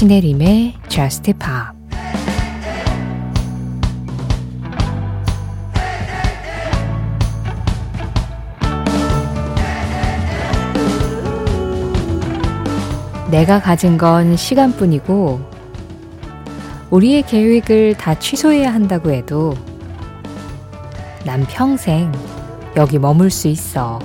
신혜림의 Just Pop. 내가 가진 건 시간뿐이고 우리의 계획을 다 취소해야 한다고 해도 난 평생 여기 머물 수 있어.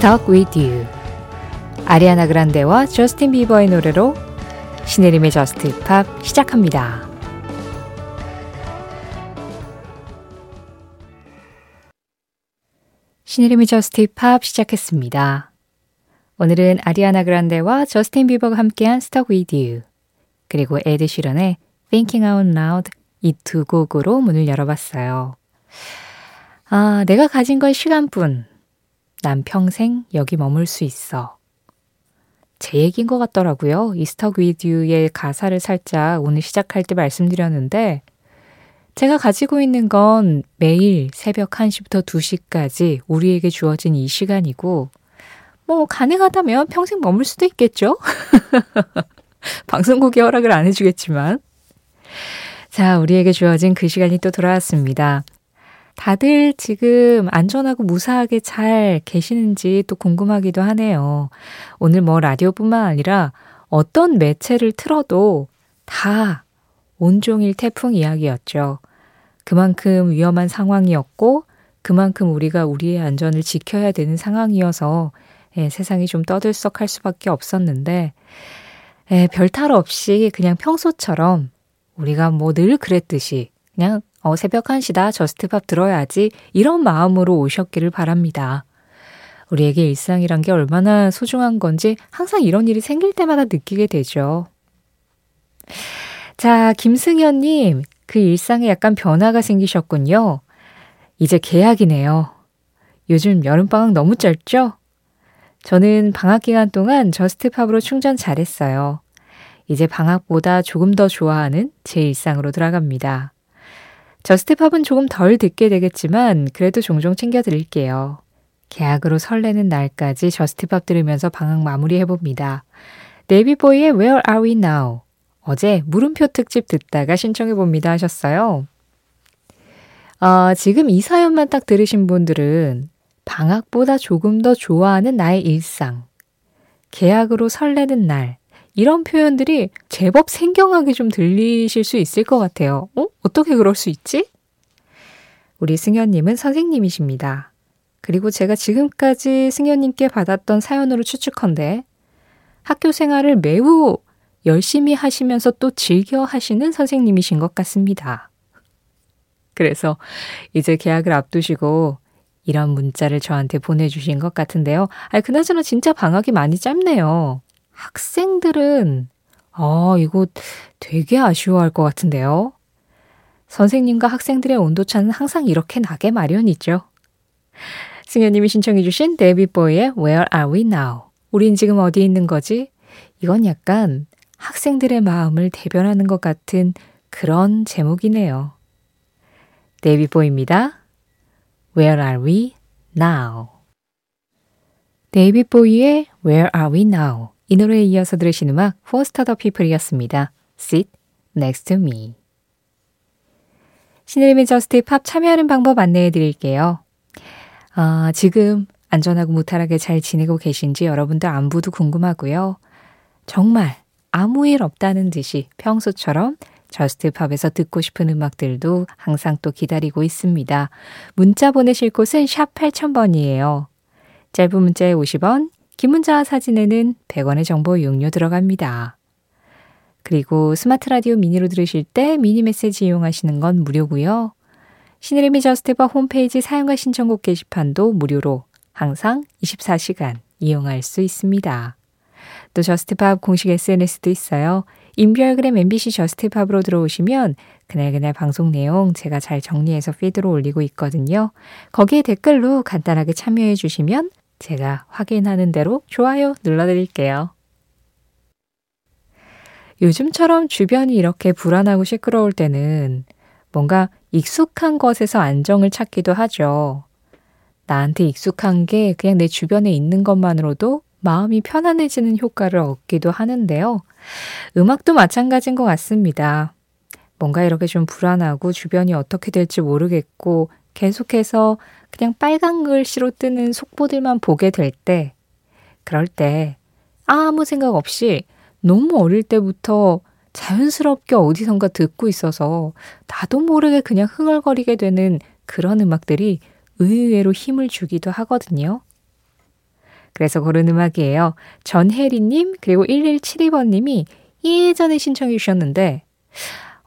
Stuck with you. 아리아나 그란데와 저스틴 비버의 노래로 신혜림의 저스트 팝 시작합니다. 신혜림의 저스트 팝 시작했습니다. 오늘은 아리아나 그란데와 저스틴 비버가 함께한 Stuck With You 그리고 에드 시런의 Thinking Out Loud 이 두 곡으로 문을 열어봤어요. 아, 내가 가진 건 시간뿐. 난 평생 여기 머물 수 있어. 제 얘기인 것 같더라고요. 이 Stuck With You의 가사를 살짝 오늘 시작할 때 말씀드렸는데 제가 가지고 있는 건 매일 새벽 1시부터 2시까지 우리에게 주어진 이 시간이고 뭐 가능하다면 평생 머물 수도 있겠죠? 방송국이 허락을 안 해주겠지만 자, 우리에게 주어진 그 시간이 또 돌아왔습니다. 다들 지금 안전하고 무사하게 잘 계시는지 또 궁금하기도 하네요. 오늘 뭐 라디오뿐만 아니라 어떤 매체를 틀어도 다 온종일 태풍 이야기였죠. 그만큼 위험한 상황이었고 그만큼 우리가 우리의 안전을 지켜야 되는 상황이어서 세상이 좀 떠들썩할 수밖에 없었는데 별탈 없이 그냥 평소처럼 우리가 뭐 늘 그랬듯이 그냥 새벽 1시다 저스트팝 들어야지 이런 마음으로 오셨기를 바랍니다. 우리에게 일상이란 게 얼마나 소중한 건지 항상 이런 일이 생길 때마다 느끼게 되죠. 자, 김승현님 그 일상에 약간 변화가 생기셨군요. 이제 계약이네요. 요즘 여름방학 너무 짧죠? 저는 방학 기간 동안 저스트팝으로 충전 잘했어요. 이제 방학보다 조금 더 좋아하는 제 일상으로 돌아갑니다. 저스트팝은 조금 덜 듣게 되겠지만 그래도 종종 챙겨드릴게요. 계약으로 설레는 날까지 저스트팝 들으면서 방학 마무리해봅니다. 네비보이의 Where Are We Now? 어제 물음표 특집 듣다가 신청해봅니다 하셨어요. 지금 이 사연만 딱 들으신 분들은 방학보다 조금 더 좋아하는 나의 일상, 계약으로 설레는 날 이런 표현들이 제법 생경하게 좀 들리실 수 있을 것 같아요. 어떻게 그럴 수 있지? 우리 승현님은 선생님이십니다. 그리고 제가 지금까지 승현님께 받았던 사연으로 추측컨대 학교 생활을 매우 열심히 하시면서 또 즐겨 하시는 선생님이신 것 같습니다. 그래서 이제 계약을 앞두시고 이런 문자를 저한테 보내주신 것 같은데요. 그나저나 진짜 방학이 많이 짧네요. 학생들은 이거 되게 아쉬워할 것 같은데요. 선생님과 학생들의 온도차는 항상 이렇게 나게 마련이죠. 승현님이 신청해 주신 데이비보이의 Where Are We Now? 우린 지금 어디 있는 거지? 이건 약간 학생들의 마음을 대변하는 것 같은 그런 제목이네요. 데이비보이입니다. Where are we now? 데이빗 보이의 Where are we now? 이 노래에 이어서 들으신 음악 Foster the People이었습니다. Sit next to me. 신혜림의 저스트 팝 참여하는 방법 안내해 드릴게요. 지금 안전하고 무탈하게 잘 지내고 계신지 여러분들 안부도 궁금하고요. 정말 아무 일 없다는 듯이 평소처럼 저스트 팝에서 듣고 싶은 음악들도 항상 또 기다리고 있습니다. 문자 보내실 곳은 샵 8000번이에요. 짧은 문자에 50원, 긴 문자와 사진에는 100원의 정보 이용료 들어갑니다. 그리고 스마트 라디오 미니로 들으실 때 미니 메시지 이용하시는 건 무료고요. 신혜림의 저스트 팝 홈페이지 사용과 신청곡 게시판도 무료로 항상 24시간 이용할 수 있습니다. 또 저스트 팝 공식 SNS도 있어요. 인별그램 MBC 저스트팝으로 들어오시면 그날그날 방송 내용 제가 잘 정리해서 피드로 올리고 있거든요. 거기에 댓글로 간단하게 참여해 주시면 제가 확인하는 대로 좋아요 눌러드릴게요. 요즘처럼 주변이 이렇게 불안하고 시끄러울 때는 뭔가 익숙한 것에서 안정을 찾기도 하죠. 나한테 익숙한 게 그냥 내 주변에 있는 것만으로도 마음이 편안해지는 효과를 얻기도 하는데요. 음악도 마찬가지인 것 같습니다. 뭔가 이렇게 좀 불안하고 주변이 어떻게 될지 모르겠고 계속해서 그냥 빨간 글씨로 뜨는 속보들만 보게 될 때, 그럴 때 아무 생각 없이 너무 어릴 때부터 자연스럽게 어디선가 듣고 있어서 나도 모르게 그냥 흥얼거리게 되는 그런 음악들이 의외로 힘을 주기도 하거든요. 그래서 고른 음악이에요. 전혜리님 그리고 1172번님이 예전에 신청해 주셨는데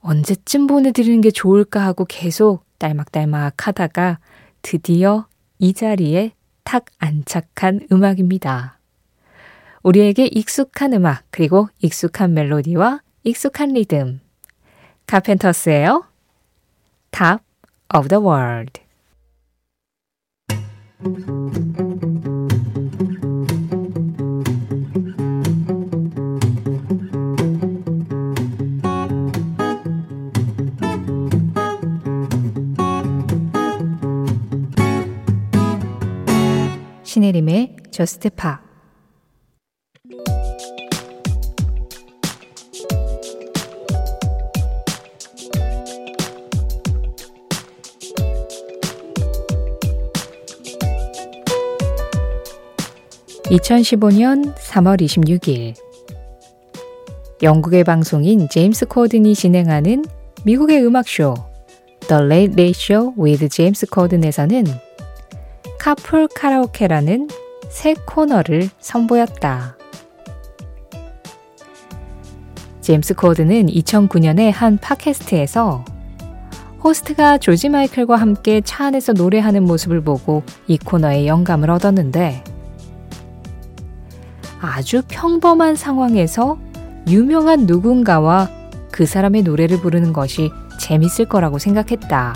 언제쯤 보내드리는 게 좋을까 하고 계속 딸막딸막 하다가 드디어 이 자리에 탁 안착한 음악입니다. 우리에게 익숙한 음악 그리고 익숙한 멜로디와 익숙한 리듬. 카펜터스예요. Top of the World. 신혜림의 저스트 팝. (2015년 3월 26일) 영국의 방송인 제임스 코든이 진행하는 미국의 음악쇼 The Late Late Show with James Corden에서는 카풀 카라오케라는 새 코너를 선보였다. 제임스 코든은 2009년에 한 팟캐스트에서 호스트가 조지 마이클과 함께 차 안에서 노래하는 모습을 보고 이 코너에 영감을 얻었는데 아주 평범한 상황에서 유명한 누군가와 그 사람의 노래를 부르는 것이 재밌을 거라고 생각했다.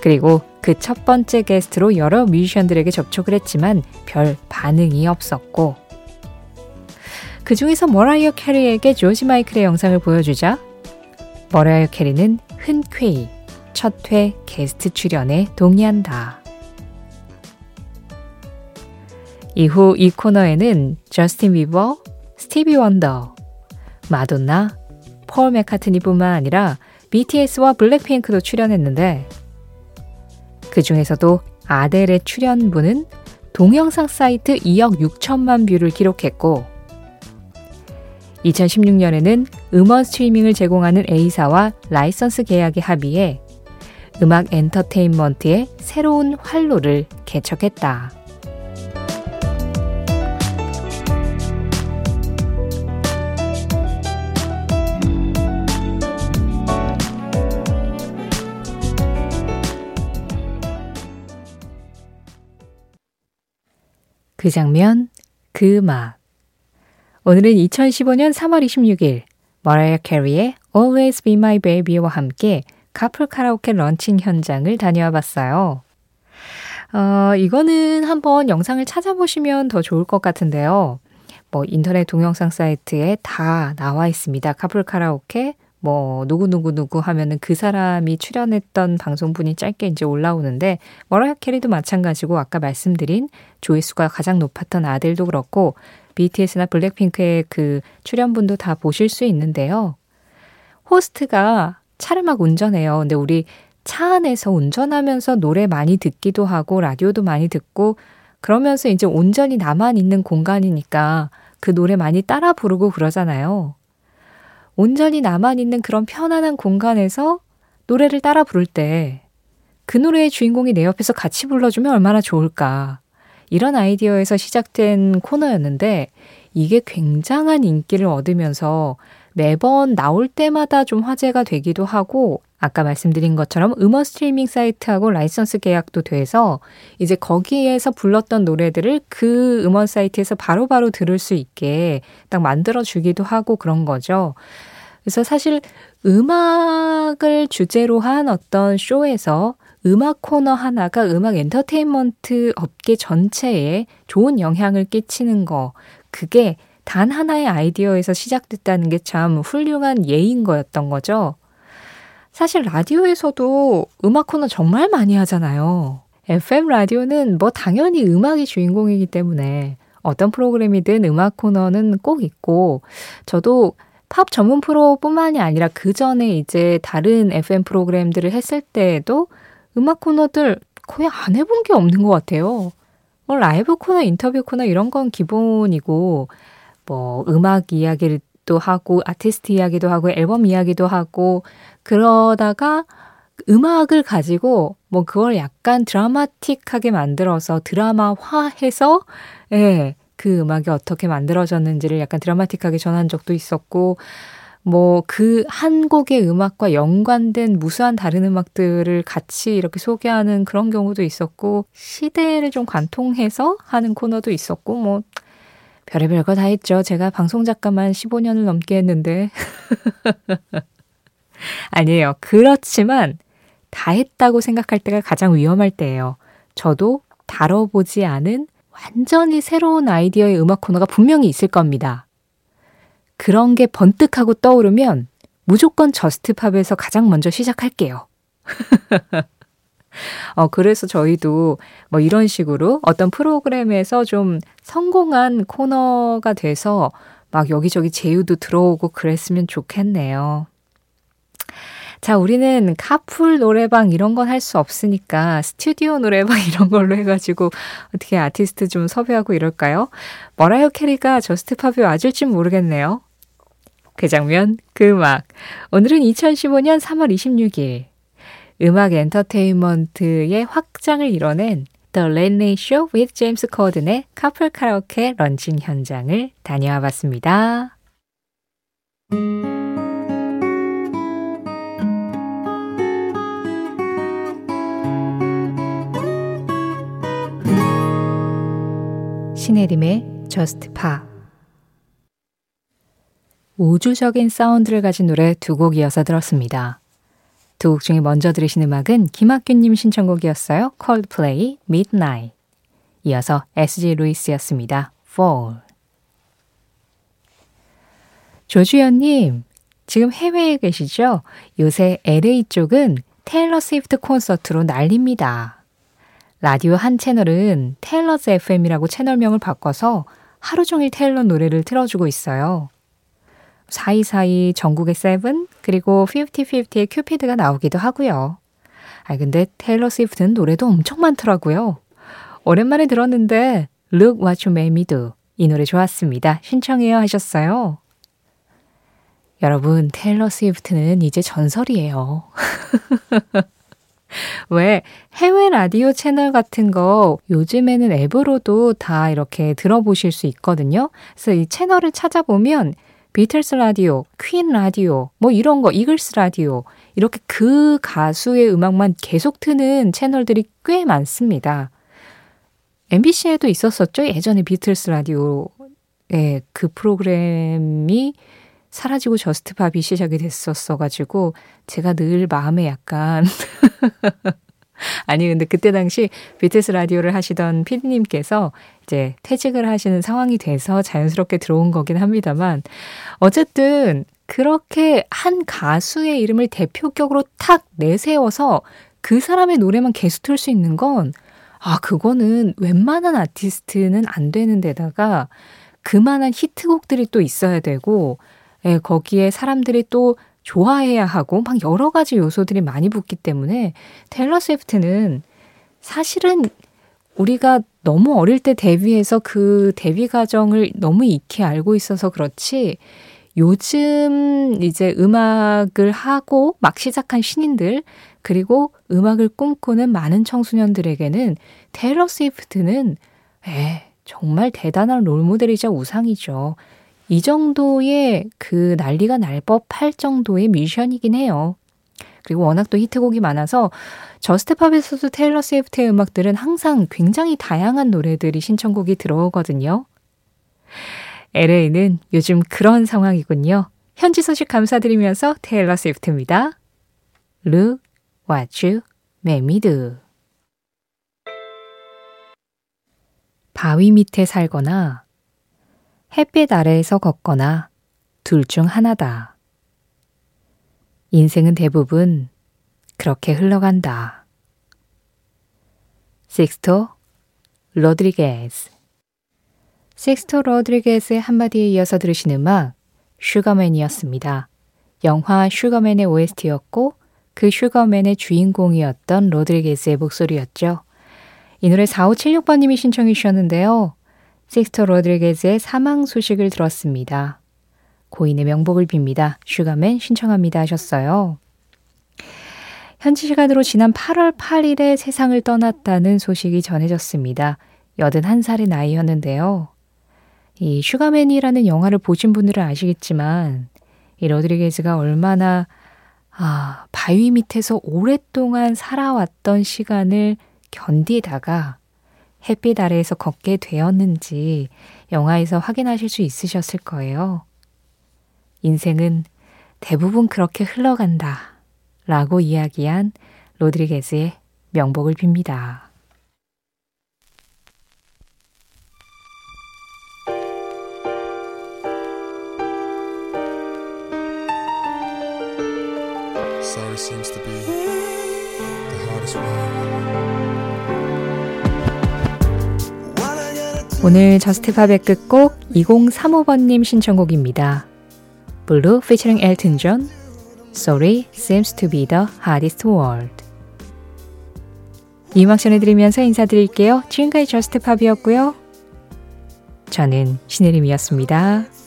그리고 그 첫 번째 게스트로 여러 뮤지션들에게 접촉을 했지만 별 반응이 없었고 그 중에서 머라이어 캐리에게 조지 마이클의 영상을 보여주자 머라이어 캐리는 흔쾌히 첫 회 게스트 출연에 동의한다. 이후 이 코너에는 저스틴 비버, 스티비 원더, 마돈나, 폴 맥카트니뿐만 아니라 BTS와 블랙핑크도 출연했는데 그 중에서도 아델의 출연분은 동영상 사이트 2억 6천만 뷰를 기록했고 2016년에는 음원 스트리밍을 제공하는 A사와 라이선스 계약에 합의해 음악 엔터테인먼트의 새로운 활로를 개척했다. 그 장면, 그 음악. 오늘은 2015년 3월 26일 머라이어 캐리의 Always Be My Baby와 함께 카풀 카라오케 런칭 현장을 다녀와 봤어요. 이거는 한번 영상을 찾아보시면 더 좋을 것 같은데요. 뭐 인터넷 동영상 사이트에 다 나와 있습니다. 카풀 카라오케 뭐 누구누구누구 하면은 그 사람이 출연했던 방송분이 짧게 이제 올라오는데 머라이어 캐리도 마찬가지고 아까 말씀드린 조회수가 가장 높았던 아델도 그렇고 BTS나 블랙핑크의 그 출연분도 다 보실 수 있는데요. 호스트가 차를 막 운전해요. 근데 우리 차 안에서 운전하면서 노래 많이 듣기도 하고 라디오도 많이 듣고 그러면서 이제 온전히 나만 있는 공간이니까 그 노래 많이 따라 부르고 그러잖아요. 온전히 나만 있는 그런 편안한 공간에서 노래를 따라 부를 때 그 노래의 주인공이 내 옆에서 같이 불러주면 얼마나 좋을까. 이런 아이디어에서 시작된 코너였는데 이게 굉장한 인기를 얻으면서 매번 나올 때마다 좀 화제가 되기도 하고 아까 말씀드린 것처럼 음원 스트리밍 사이트하고 라이선스 계약도 돼서 이제 거기에서 불렀던 노래들을 그 음원 사이트에서 바로바로 들을 수 있게 딱 만들어주기도 하고 그런 거죠. 그래서 사실 음악을 주제로 한 어떤 쇼에서 음악 코너 하나가 음악 엔터테인먼트 업계 전체에 좋은 영향을 끼치는 거, 그게 단 하나의 아이디어에서 시작됐다는 게 참 훌륭한 예인 거였던 거죠. 사실 라디오에서도 음악 코너 정말 많이 하잖아요. FM 라디오는 뭐 당연히 음악이 주인공이기 때문에 어떤 프로그램이든 음악 코너는 꼭 있고, 저도 팝 전문 프로뿐만이 아니라 그 전에 이제 다른 FM 프로그램들을 했을 때에도 음악 코너들 거의 안 해본 게 없는 것 같아요. 뭐 라이브 코너, 인터뷰 코너 이런 건 기본이고, 뭐 음악 이야기를 또 하고 아티스트 이야기도 하고 앨범 이야기도 하고, 그러다가 음악을 가지고 뭐 그걸 약간 드라마틱하게 만들어서 드라마화해서 그 음악이 어떻게 만들어졌는지를 약간 드라마틱하게 전한 적도 있었고, 뭐 그 한 곡의 음악과 연관된 무수한 다른 음악들을 같이 이렇게 소개하는 그런 경우도 있었고, 시대를 좀 관통해서 하는 코너도 있었고, 뭐 별의별 거 다 했죠. 제가 방송 작가만 15년을 넘게 했는데 아니에요. 그렇지만 다 했다고 생각할 때가 가장 위험할 때예요. 저도 다뤄보지 않은 완전히 새로운 아이디어의 음악 코너가 분명히 있을 겁니다. 그런 게 번뜩하고 떠오르면 무조건 저스트팝에서 가장 먼저 시작할게요. 그래서 저희도 뭐 이런 식으로 어떤 프로그램에서 좀 성공한 코너가 돼서 막 여기저기 제휴도 들어오고 그랬으면 좋겠네요. 자, 우리는 카풀 노래방 이런 건 할 수 없으니까 스튜디오 노래방 이런 걸로 해가지고 어떻게 아티스트 좀 섭외하고 이럴까요? 머라이어 캐리가 저스트팝에 와줄진 모르겠네요. 그 장면, 그 음악. 오늘은 2015년 3월 26일. 음악 엔터테인먼트의 확장을 이뤄낸 The Late Late Show with James Corden의 카풀 카라오케 런칭 현장을 다녀와 봤습니다. 신혜림의 Just Pop. 우주적인 사운드를 가진 노래 두 곡 이어서 들었습니다. 두 곡 중에 먼저 들으신 음악은 김학균님 신청곡이었어요. Coldplay, Midnight. 이어서 SG 루이스였습니다. Fall. 조주연님, 지금 해외에 계시죠? 요새 LA 쪽은 테일러 스위프트 콘서트로 난립니다. 라디오 한 채널은 테일러스 FM이라고 채널명을 바꿔서 하루 종일 테일러 노래를 틀어주고 있어요. 4242 전국의 세븐, 그리고 5050의 큐피드가 나오기도 하고요. 근데 테일러 스위프트는 노래도 엄청 많더라고요. 오랜만에 들었는데 Look What You Made Me Do, 이 노래 좋았습니다. 신청해요 하셨어요. 여러분, 테일러 스위프트는 이제 전설이에요. 왜 해외 라디오 채널 같은 거 요즘에는 앱으로도 다 이렇게 들어보실 수 있거든요. 그래서 이 채널을 찾아보면 비틀스 라디오, 퀸 라디오, 뭐 이런 거, 이글스 라디오, 이렇게 그 가수의 음악만 계속 트는 채널들이 꽤 많습니다. MBC에도 있었었죠. 예전에 비틀스 라디오의 그 프로그램이 사라지고 저스트팝이 시작이 됐었어가지고 제가 늘 마음에 약간 아니, 근데 그때 당시 비틀스 라디오를 하시던 PD님께서 이제 퇴직을 하시는 상황이 돼서 자연스럽게 들어온 거긴 합니다만, 어쨌든 그렇게 한 가수의 이름을 대표격으로 탁 내세워서 그 사람의 노래만 계속 틀 수 있는 건, 그거는 웬만한 아티스트는 안 되는 데다가 그만한 히트곡들이 또 있어야 되고, 거기에 사람들이 또 좋아해야 하고 막 여러 가지 요소들이 많이 붙기 때문에 테일러 스위프트는 사실은 우리가 너무 어릴 때 데뷔해서 그 데뷔 과정을 너무 익히 알고 있어서 그렇지, 요즘 이제 음악을 하고 막 시작한 신인들, 그리고 음악을 꿈꾸는 많은 청소년들에게는 테일러 스위프트는 정말 대단한 롤모델이자 우상이죠. 이 정도의 그 난리가 날 법할 정도의 뮤지션이긴 해요. 그리고 워낙 또 히트곡이 많아서 저스트팝에서도 테일러 스위프트의 음악들은 항상 굉장히 다양한 노래들이 신청곡이 들어오거든요. LA는 요즘 그런 상황이군요. 현지 소식 감사드리면서 테일러 스위프트입니다. Look what you made me do. 바위 밑에 살거나 햇빛 아래에서 걷거나 둘 중 하나다. 인생은 대부분 그렇게 흘러간다. 식스토 로드리게스. 식스토 로드리게스의 한마디에 이어서 들으신 음악 슈거맨이었습니다. 영화 슈거맨의 OST였고 그 슈거맨의 주인공이었던 로드리게스의 목소리였죠. 이 노래 4576번님이 신청해 주셨는데요. 식스토 로드리게스의 사망 소식을 들었습니다. 고인의 명복을 빕니다. 슈가맨 신청합니다 하셨어요. 현지 시간으로 지난 8월 8일에 세상을 떠났다는 소식이 전해졌습니다. 81살의 나이였는데요. 이 슈가맨이라는 영화를 보신 분들은 아시겠지만 이 로드리게스가 얼마나 바위 밑에서 오랫동안 살아왔던 시간을 견디다가 햇빛 아래에서 걷게 되었는지 영화에서 확인하실 수 있으셨을 거예요. 인생은 대부분 그렇게 흘러간다 라고 이야기한 로드리게스의 명복을 빕니다. Sorry seems to be the hardest one. 오늘 저스트팝의 끝곡 2035번님 신청곡입니다. 블루 피처링 엘튼 존, Sorry seems to be the hardest word. 이 음악 전해드리면서 인사드릴게요. 지금까지 저스트팝이었고요. 저는 신혜림이었습니다.